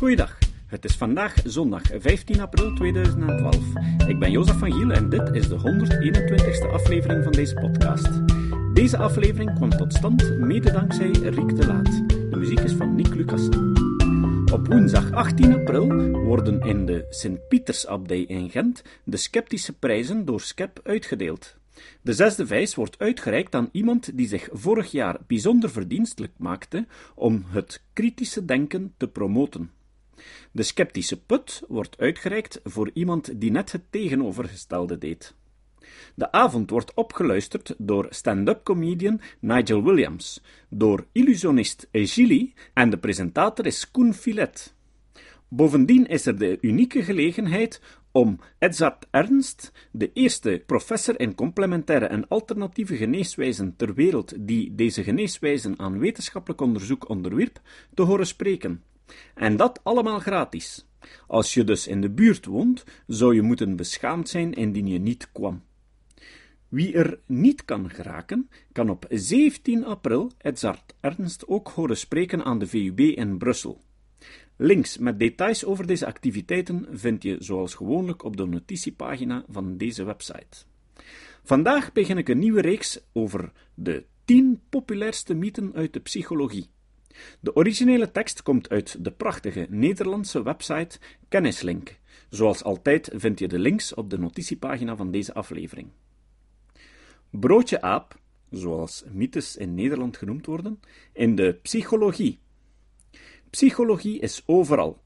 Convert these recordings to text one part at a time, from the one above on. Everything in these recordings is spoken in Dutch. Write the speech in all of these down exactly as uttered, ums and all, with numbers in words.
Goeiedag, het is vandaag zondag vijftien april tweeduizend twaalf. Ik ben Jozef van Giel en dit is de honderdeenentwintigste aflevering van deze podcast. Deze aflevering kwam tot stand mede dankzij Riek de Laat. De muziek is van Nick Lucas. Op woensdag achttien april worden in de Sint-Pieters-abdij in Gent de sceptische prijzen door SKEPP uitgedeeld. De zesde vijs wordt uitgereikt aan iemand die zich vorig jaar bijzonder verdienstelijk maakte om het kritische denken te promoten. De sceptische put wordt uitgereikt voor iemand die net het tegenovergestelde deed. De avond wordt opgeluisterd door stand-up comedian Nigel Williams, door illusionist Ejili en de presentator is Koen Filet. Bovendien is er de unieke gelegenheid om Edzard Ernst, de eerste professor in complementaire en alternatieve geneeswijzen ter wereld die deze geneeswijzen aan wetenschappelijk onderzoek onderwierp, te horen spreken. En dat allemaal gratis. Als je dus in de buurt woont, zou je moeten beschaamd zijn indien je niet kwam. Wie er niet kan geraken, kan op zeventien april Edzard Ernst ook horen spreken aan de V U B in Brussel. Links met details over deze activiteiten vind je zoals gewoonlijk op de notitiepagina van deze website. Vandaag begin ik een nieuwe reeks over de tien populairste mythen uit de psychologie. De originele tekst komt uit de prachtige Nederlandse website Kennislink. Zoals altijd vind je de links op de notitiepagina van deze aflevering. Broodje aap, zoals mythes in Nederland genoemd worden, in de psychologie. Psychologie is overal.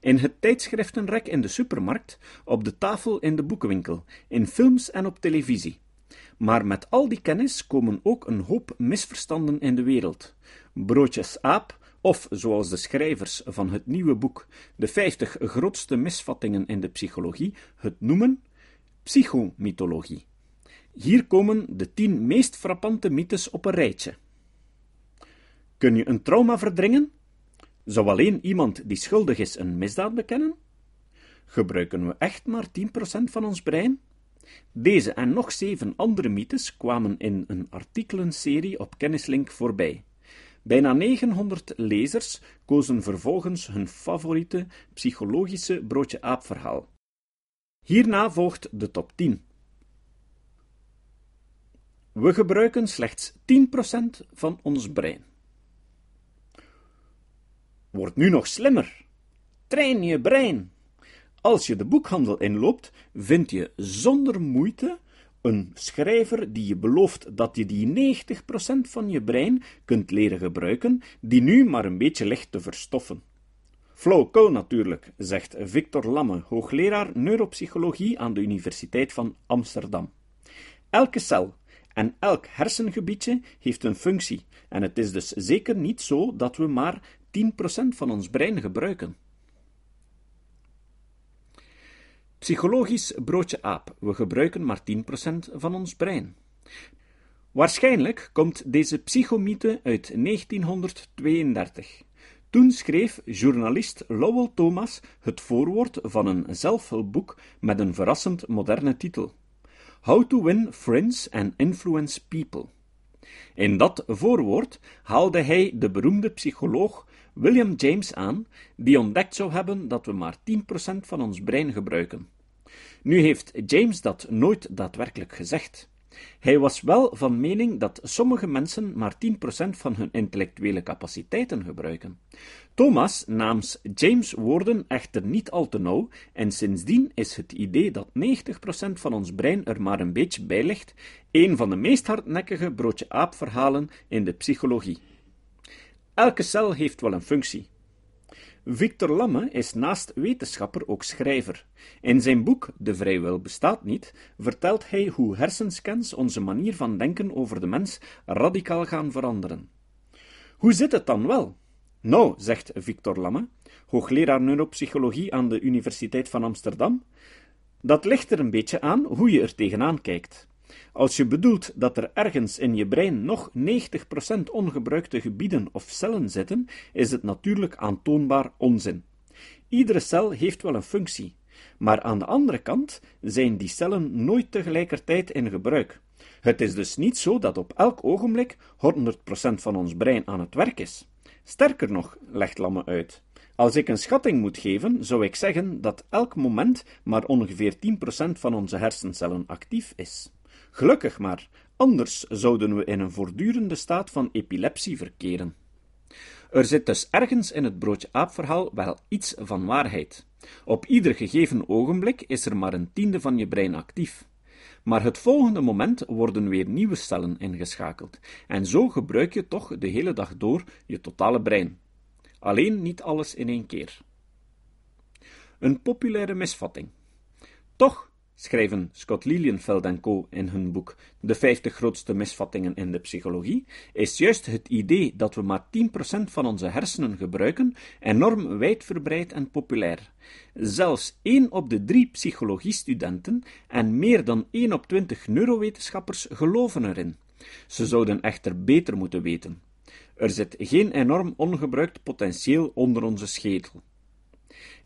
In het tijdschriftenrek in de supermarkt, op de tafel in de boekenwinkel, in films en op televisie. Maar met al die kennis komen ook een hoop misverstanden in de wereld. Broodjes aap, of zoals de schrijvers van het nieuwe boek De vijftig grootste misvattingen in de psychologie het noemen, psychomythologie. Hier komen de tien meest frappante mythes op een rijtje. Kun je een trauma verdringen? Zou alleen iemand die schuldig is een misdaad bekennen? Gebruiken we echt maar tien procent van ons brein? Deze en nog zeven andere mythes kwamen in een artikelenserie op Kennislink voorbij. Bijna negenhonderd lezers kozen vervolgens hun favoriete psychologische broodje-aap-verhaal. Hierna volgt de top tien. We gebruiken slechts tien procent van ons brein. Word nu nog slimmer. Train je brein. Als je de boekhandel inloopt, vind je zonder moeite een schrijver die je belooft dat je die negentig procent van je brein kunt leren gebruiken, die nu maar een beetje ligt te verstoffen. Flauwkul natuurlijk, zegt Victor Lamme, hoogleraar neuropsychologie aan de Universiteit van Amsterdam. Elke cel en elk hersengebiedje heeft een functie, en het is dus zeker niet zo dat we maar tien procent van ons brein gebruiken. Psychologisch broodje aap, we gebruiken maar tien procent van ons brein. Waarschijnlijk komt deze psychomythe uit negentienhonderdtweeëndertig. Toen schreef journalist Lowell Thomas het voorwoord van een zelfhulpboek met een verrassend moderne titel: How to win friends and influence people. In dat voorwoord haalde hij de beroemde psycholoog William James aan, die ontdekt zou hebben dat we maar tien procent van ons brein gebruiken. Nu heeft James dat nooit daadwerkelijk gezegd. Hij was wel van mening dat sommige mensen maar tien procent van hun intellectuele capaciteiten gebruiken. Thomas namens James' woorden echter niet al te nauw, en sindsdien is het idee dat negentig procent van ons brein er maar een beetje bij ligt, een van de meest hardnekkige broodje-aap-verhalen in de psychologie. Elke cel heeft wel een functie. Victor Lamme is naast wetenschapper ook schrijver. In zijn boek De vrije wil bestaat niet vertelt hij hoe hersenscans onze manier van denken over de mens radicaal gaan veranderen. Hoe zit het dan wel? Nou, zegt Victor Lamme, hoogleraar neuropsychologie aan de Universiteit van Amsterdam, dat ligt er een beetje aan hoe je er tegenaan kijkt. Als je bedoelt dat er ergens in je brein nog negentig procent ongebruikte gebieden of cellen zitten, is het natuurlijk aantoonbaar onzin. Iedere cel heeft wel een functie, maar aan de andere kant zijn die cellen nooit tegelijkertijd in gebruik. Het is dus niet zo dat op elk ogenblik honderd procent van ons brein aan het werk is. Sterker nog, legt Lamme uit, Als ik een schatting moet geven, zou ik zeggen dat elk moment maar ongeveer tien procent van onze hersencellen actief is. Gelukkig maar, anders zouden we in een voortdurende staat van epilepsie verkeren. Er zit dus ergens in het broodje-aap-verhaal wel iets van waarheid. Op ieder gegeven ogenblik is er maar een tiende van je brein actief. Maar het volgende moment worden weer nieuwe cellen ingeschakeld, en zo gebruik je toch de hele dag door je totale brein. Alleen niet alles in één keer. Een populaire misvatting. Toch, schrijven Scott Lilienfeld en co. in hun boek De vijftig grootste misvattingen in de psychologie, is juist het idee dat we maar tien procent van onze hersenen gebruiken enorm wijdverbreid en populair. Zelfs één op de drie psychologiestudenten en meer dan één op twintig neurowetenschappers geloven erin. Ze zouden echter beter moeten weten. Er zit geen enorm ongebruikt potentieel onder onze schedel.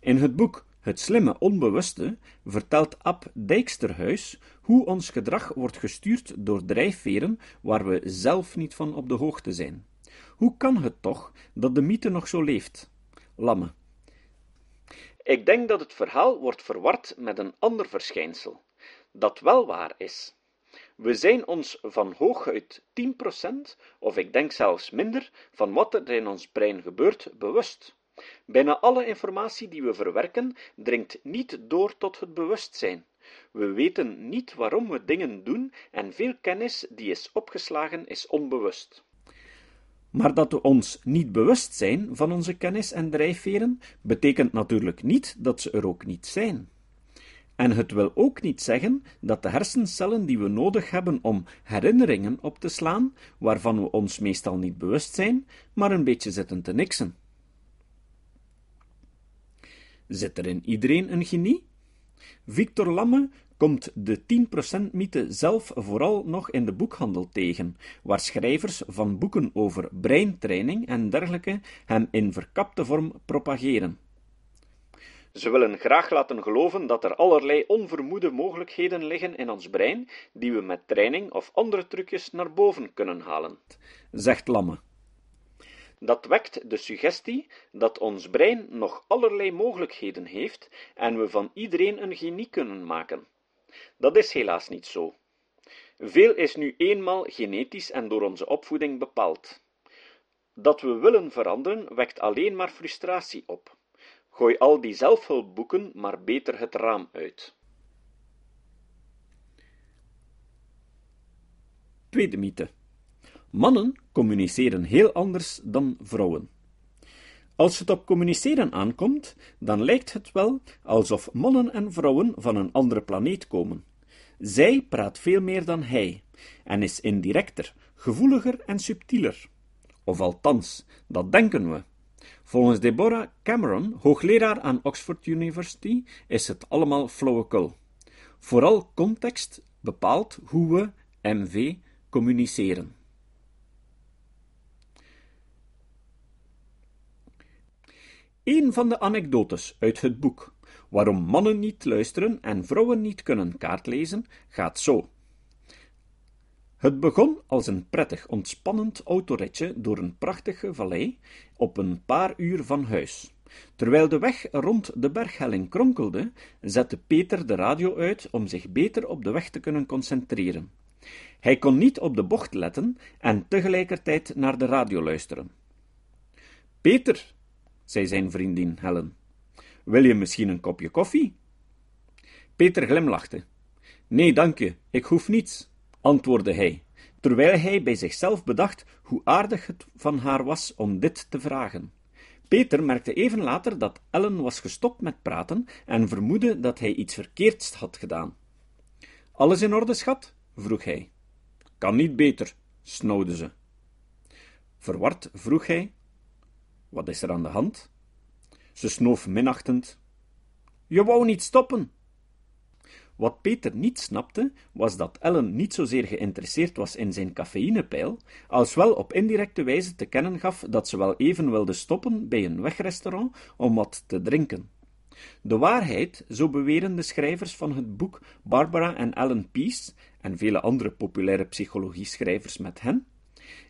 In het boek Het slimme onbewuste vertelt Ab Dijksterhuis hoe ons gedrag wordt gestuurd door drijfveren waar we zelf niet van op de hoogte zijn. Hoe kan het toch dat de mythe nog zo leeft? Lamme. Ik denk dat het verhaal wordt verward met een ander verschijnsel, dat wel waar is. We zijn ons van hooguit tien procent, of ik denk zelfs minder, van wat er in ons brein gebeurt, bewust. Bijna alle informatie die we verwerken dringt niet door tot het bewustzijn. We weten niet waarom we dingen doen en veel kennis die is opgeslagen is onbewust. Maar dat we ons niet bewust zijn van onze kennis en drijfveren, betekent natuurlijk niet dat ze er ook niet zijn. En het wil ook niet zeggen dat de hersencellen die we nodig hebben om herinneringen op te slaan, waarvan we ons meestal niet bewust zijn, maar een beetje zitten te niksen. Zit er in iedereen een genie? Victor Lamme komt de tien procent mythe zelf vooral nog in de boekhandel tegen, waar schrijvers van boeken over breintraining en dergelijke hem in verkapte vorm propageren. Ze willen graag laten geloven dat er allerlei onvermoede mogelijkheden liggen in ons brein die we met training of andere trucjes naar boven kunnen halen, zegt Lamme. Dat wekt de suggestie dat ons brein nog allerlei mogelijkheden heeft en we van iedereen een genie kunnen maken. Dat is helaas niet zo. Veel is nu eenmaal genetisch en door onze opvoeding bepaald. Dat we willen veranderen wekt alleen maar frustratie op. Gooi al die zelfhulpboeken maar beter het raam uit. Tweede mythe. Mannen communiceren heel anders dan vrouwen. Als het op communiceren aankomt, dan lijkt het wel alsof mannen en vrouwen van een andere planeet komen. Zij praat veel meer dan hij, en is indirecter, gevoeliger en subtieler. Of althans, dat denken we. Volgens Deborah Cameron, hoogleraar aan Oxford University, is het allemaal flauwekul. Vooral context bepaalt hoe we, M V, communiceren. Een van de anekdotes uit het boek Waarom Mannen Niet Luisteren en Vrouwen Niet Kunnen Kaartlezen gaat zo. Het begon als een prettig, ontspannend autoritje door een prachtige vallei op een paar uur van huis. Terwijl de weg rond de berghelling kronkelde, zette Peter de radio uit om zich beter op de weg te kunnen concentreren. Hij kon niet op de bocht letten en tegelijkertijd naar de radio luisteren. Peter, zei zijn vriendin Helen, wil je misschien een kopje koffie? Peter glimlachte. Nee, dank je, ik hoef niets, antwoordde hij, terwijl hij bij zichzelf bedacht hoe aardig het van haar was om dit te vragen. Peter merkte even later dat Ellen was gestopt met praten en vermoedde dat hij iets verkeerds had gedaan. Alles in orde, schat? Vroeg hij. Kan niet beter, snauwde ze. Verward vroeg hij, wat is er aan de hand? Ze snoof minachtend. Je wou niet stoppen. Wat Peter niet snapte, was dat Ellen niet zozeer geïnteresseerd was in zijn cafeïnepeil, als wel op indirecte wijze te kennen gaf dat ze wel even wilde stoppen bij een wegrestaurant om wat te drinken. De waarheid, zo beweren de schrijvers van het boek Barbara en Allan Pease, en vele andere populaire psychologieschrijvers met hen,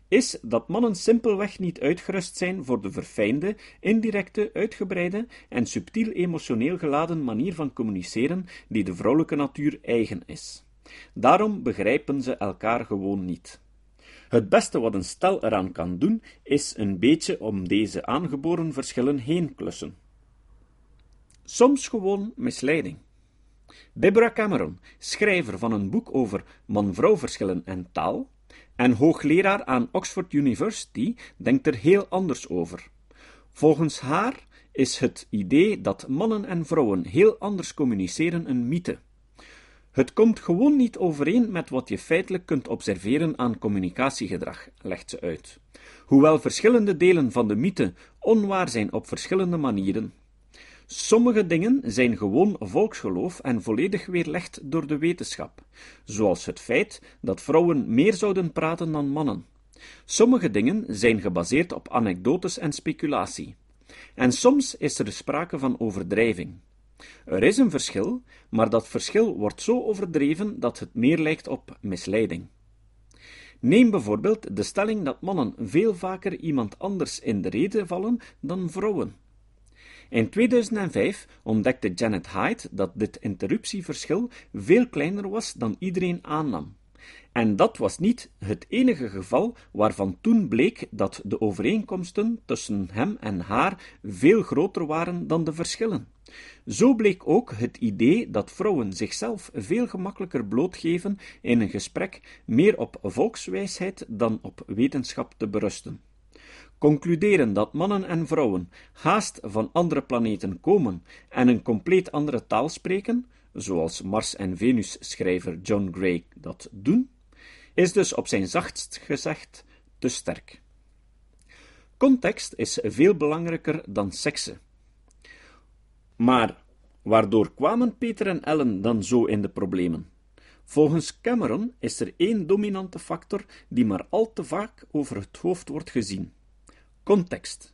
is dat mannen simpelweg niet uitgerust zijn voor de verfijnde, indirecte, uitgebreide en subtiel emotioneel geladen manier van communiceren die de vrouwelijke natuur eigen is. Daarom begrijpen ze elkaar gewoon niet. Het beste wat een stel eraan kan doen, is een beetje om deze aangeboren verschillen heen klussen. Soms gewoon misleiding. Deborah Cameron, schrijver van een boek over man-vrouw verschillen en taal, en hoogleraar aan Oxford University, denkt er heel anders over. Volgens haar is het idee dat mannen en vrouwen heel anders communiceren een mythe. Het komt gewoon niet overeen met wat je feitelijk kunt observeren aan communicatiegedrag, legt ze uit. Hoewel verschillende delen van de mythe onwaar zijn op verschillende manieren. Sommige dingen zijn gewoon volksgeloof en volledig weerlegd door de wetenschap, zoals het feit dat vrouwen meer zouden praten dan mannen. Sommige dingen zijn gebaseerd op anekdotes en speculatie. En soms is er sprake van overdrijving. Er is een verschil, maar dat verschil wordt zo overdreven dat het meer lijkt op misleiding. Neem bijvoorbeeld de stelling dat mannen veel vaker iemand anders in de rede vallen dan vrouwen. In tweeduizend vijf ontdekte Janet Hyde dat dit interruptieverschil veel kleiner was dan iedereen aannam. En dat was niet het enige geval waarvan toen bleek dat de overeenkomsten tussen hem en haar veel groter waren dan de verschillen. Zo bleek ook het idee dat vrouwen zichzelf veel gemakkelijker blootgeven in een gesprek meer op volkswijsheid dan op wetenschap te berusten. Concluderen dat mannen en vrouwen haast van andere planeten komen en een compleet andere taal spreken, zoals Mars- en Venus-schrijver John Gray dat doen, is dus op zijn zachtst gezegd te sterk. Context is veel belangrijker dan sekse. Maar waardoor kwamen Peter en Ellen dan zo in de problemen? Volgens Cameron is er één dominante factor die maar al te vaak over het hoofd wordt gezien. Context.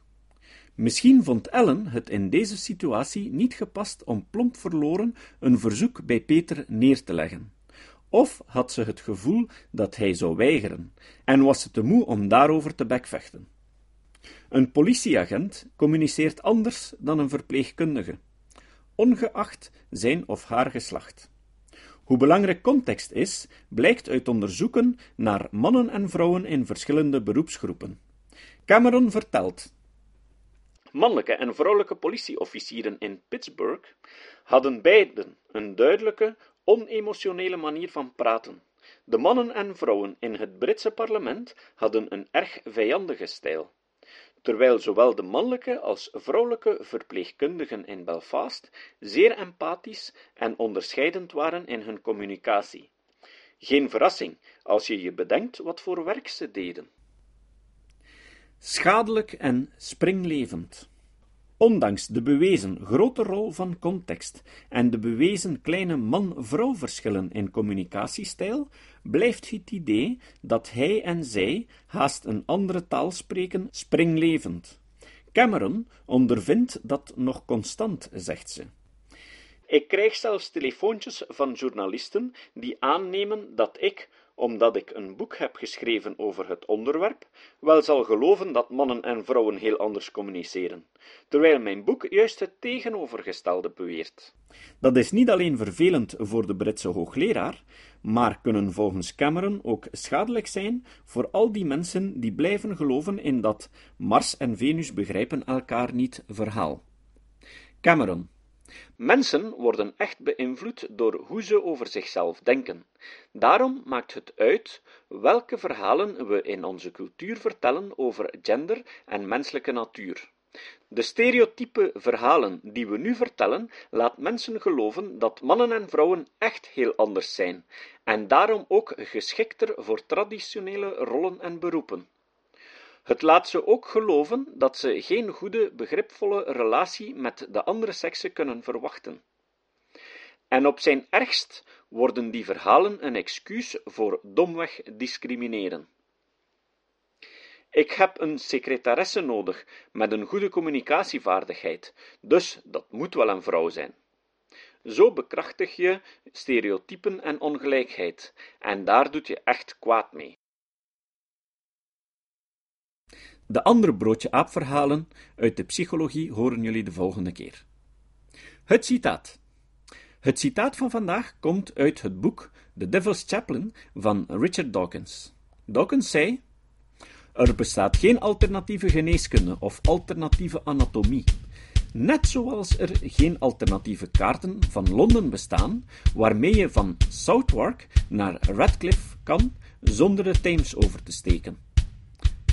Misschien vond Ellen het in deze situatie niet gepast om plomp verloren een verzoek bij Peter neer te leggen. Of had ze het gevoel dat hij zou weigeren, en was ze te moe om daarover te bekvechten. Een politieagent communiceert anders dan een verpleegkundige, ongeacht zijn of haar geslacht. Hoe belangrijk context is, blijkt uit onderzoeken naar mannen en vrouwen in verschillende beroepsgroepen. Cameron vertelt: mannelijke en vrouwelijke politieofficieren in Pittsburgh hadden beiden een duidelijke, onemotionele manier van praten. De mannen en vrouwen in het Britse parlement hadden een erg vijandige stijl. Terwijl zowel de mannelijke als vrouwelijke verpleegkundigen in Belfast zeer empathisch en onderscheidend waren in hun communicatie. Geen verrassing als je je bedenkt wat voor werk ze deden. Schadelijk en springlevend. Ondanks de bewezen grote rol van context en de bewezen kleine man-vrouw verschillen in communicatiestijl, blijft het idee dat hij en zij haast een andere taal spreken springlevend. Cameron ondervindt dat nog constant, zegt ze. Ik krijg zelfs telefoontjes van journalisten die aannemen dat ik, omdat ik een boek heb geschreven over het onderwerp, wel zal geloven dat mannen en vrouwen heel anders communiceren, terwijl mijn boek juist het tegenovergestelde beweert. Dat is niet alleen vervelend voor de Britse hoogleraar, maar kunnen volgens Cameron ook schadelijk zijn voor al die mensen die blijven geloven in dat Mars en Venus begrijpen elkaar niet verhaal. Cameron: mensen worden echt beïnvloed door hoe ze over zichzelf denken. Daarom maakt het uit welke verhalen we in onze cultuur vertellen over gender en menselijke natuur. De stereotype verhalen die we nu vertellen, laat mensen geloven dat mannen en vrouwen echt heel anders zijn, en daarom ook geschikter voor traditionele rollen en beroepen. Het laat ze ook geloven dat ze geen goede, begripvolle relatie met de andere sekse kunnen verwachten. En op zijn ergst worden die verhalen een excuus voor domweg discrimineren. Ik heb een secretaresse nodig met een goede communicatievaardigheid, dus dat moet wel een vrouw zijn. Zo bekrachtig je stereotypen en ongelijkheid, en daar doet je echt kwaad mee. De andere broodje-aap-verhalen uit de psychologie horen jullie de volgende keer. Het citaat. Het citaat van vandaag komt uit het boek The Devil's Chaplain van Richard Dawkins. Dawkins zei: er bestaat geen alternatieve geneeskunde of alternatieve anatomie. Net zoals er geen alternatieve kaarten van Londen bestaan, waarmee je van Southwark naar Radcliffe kan zonder de Thames over te steken.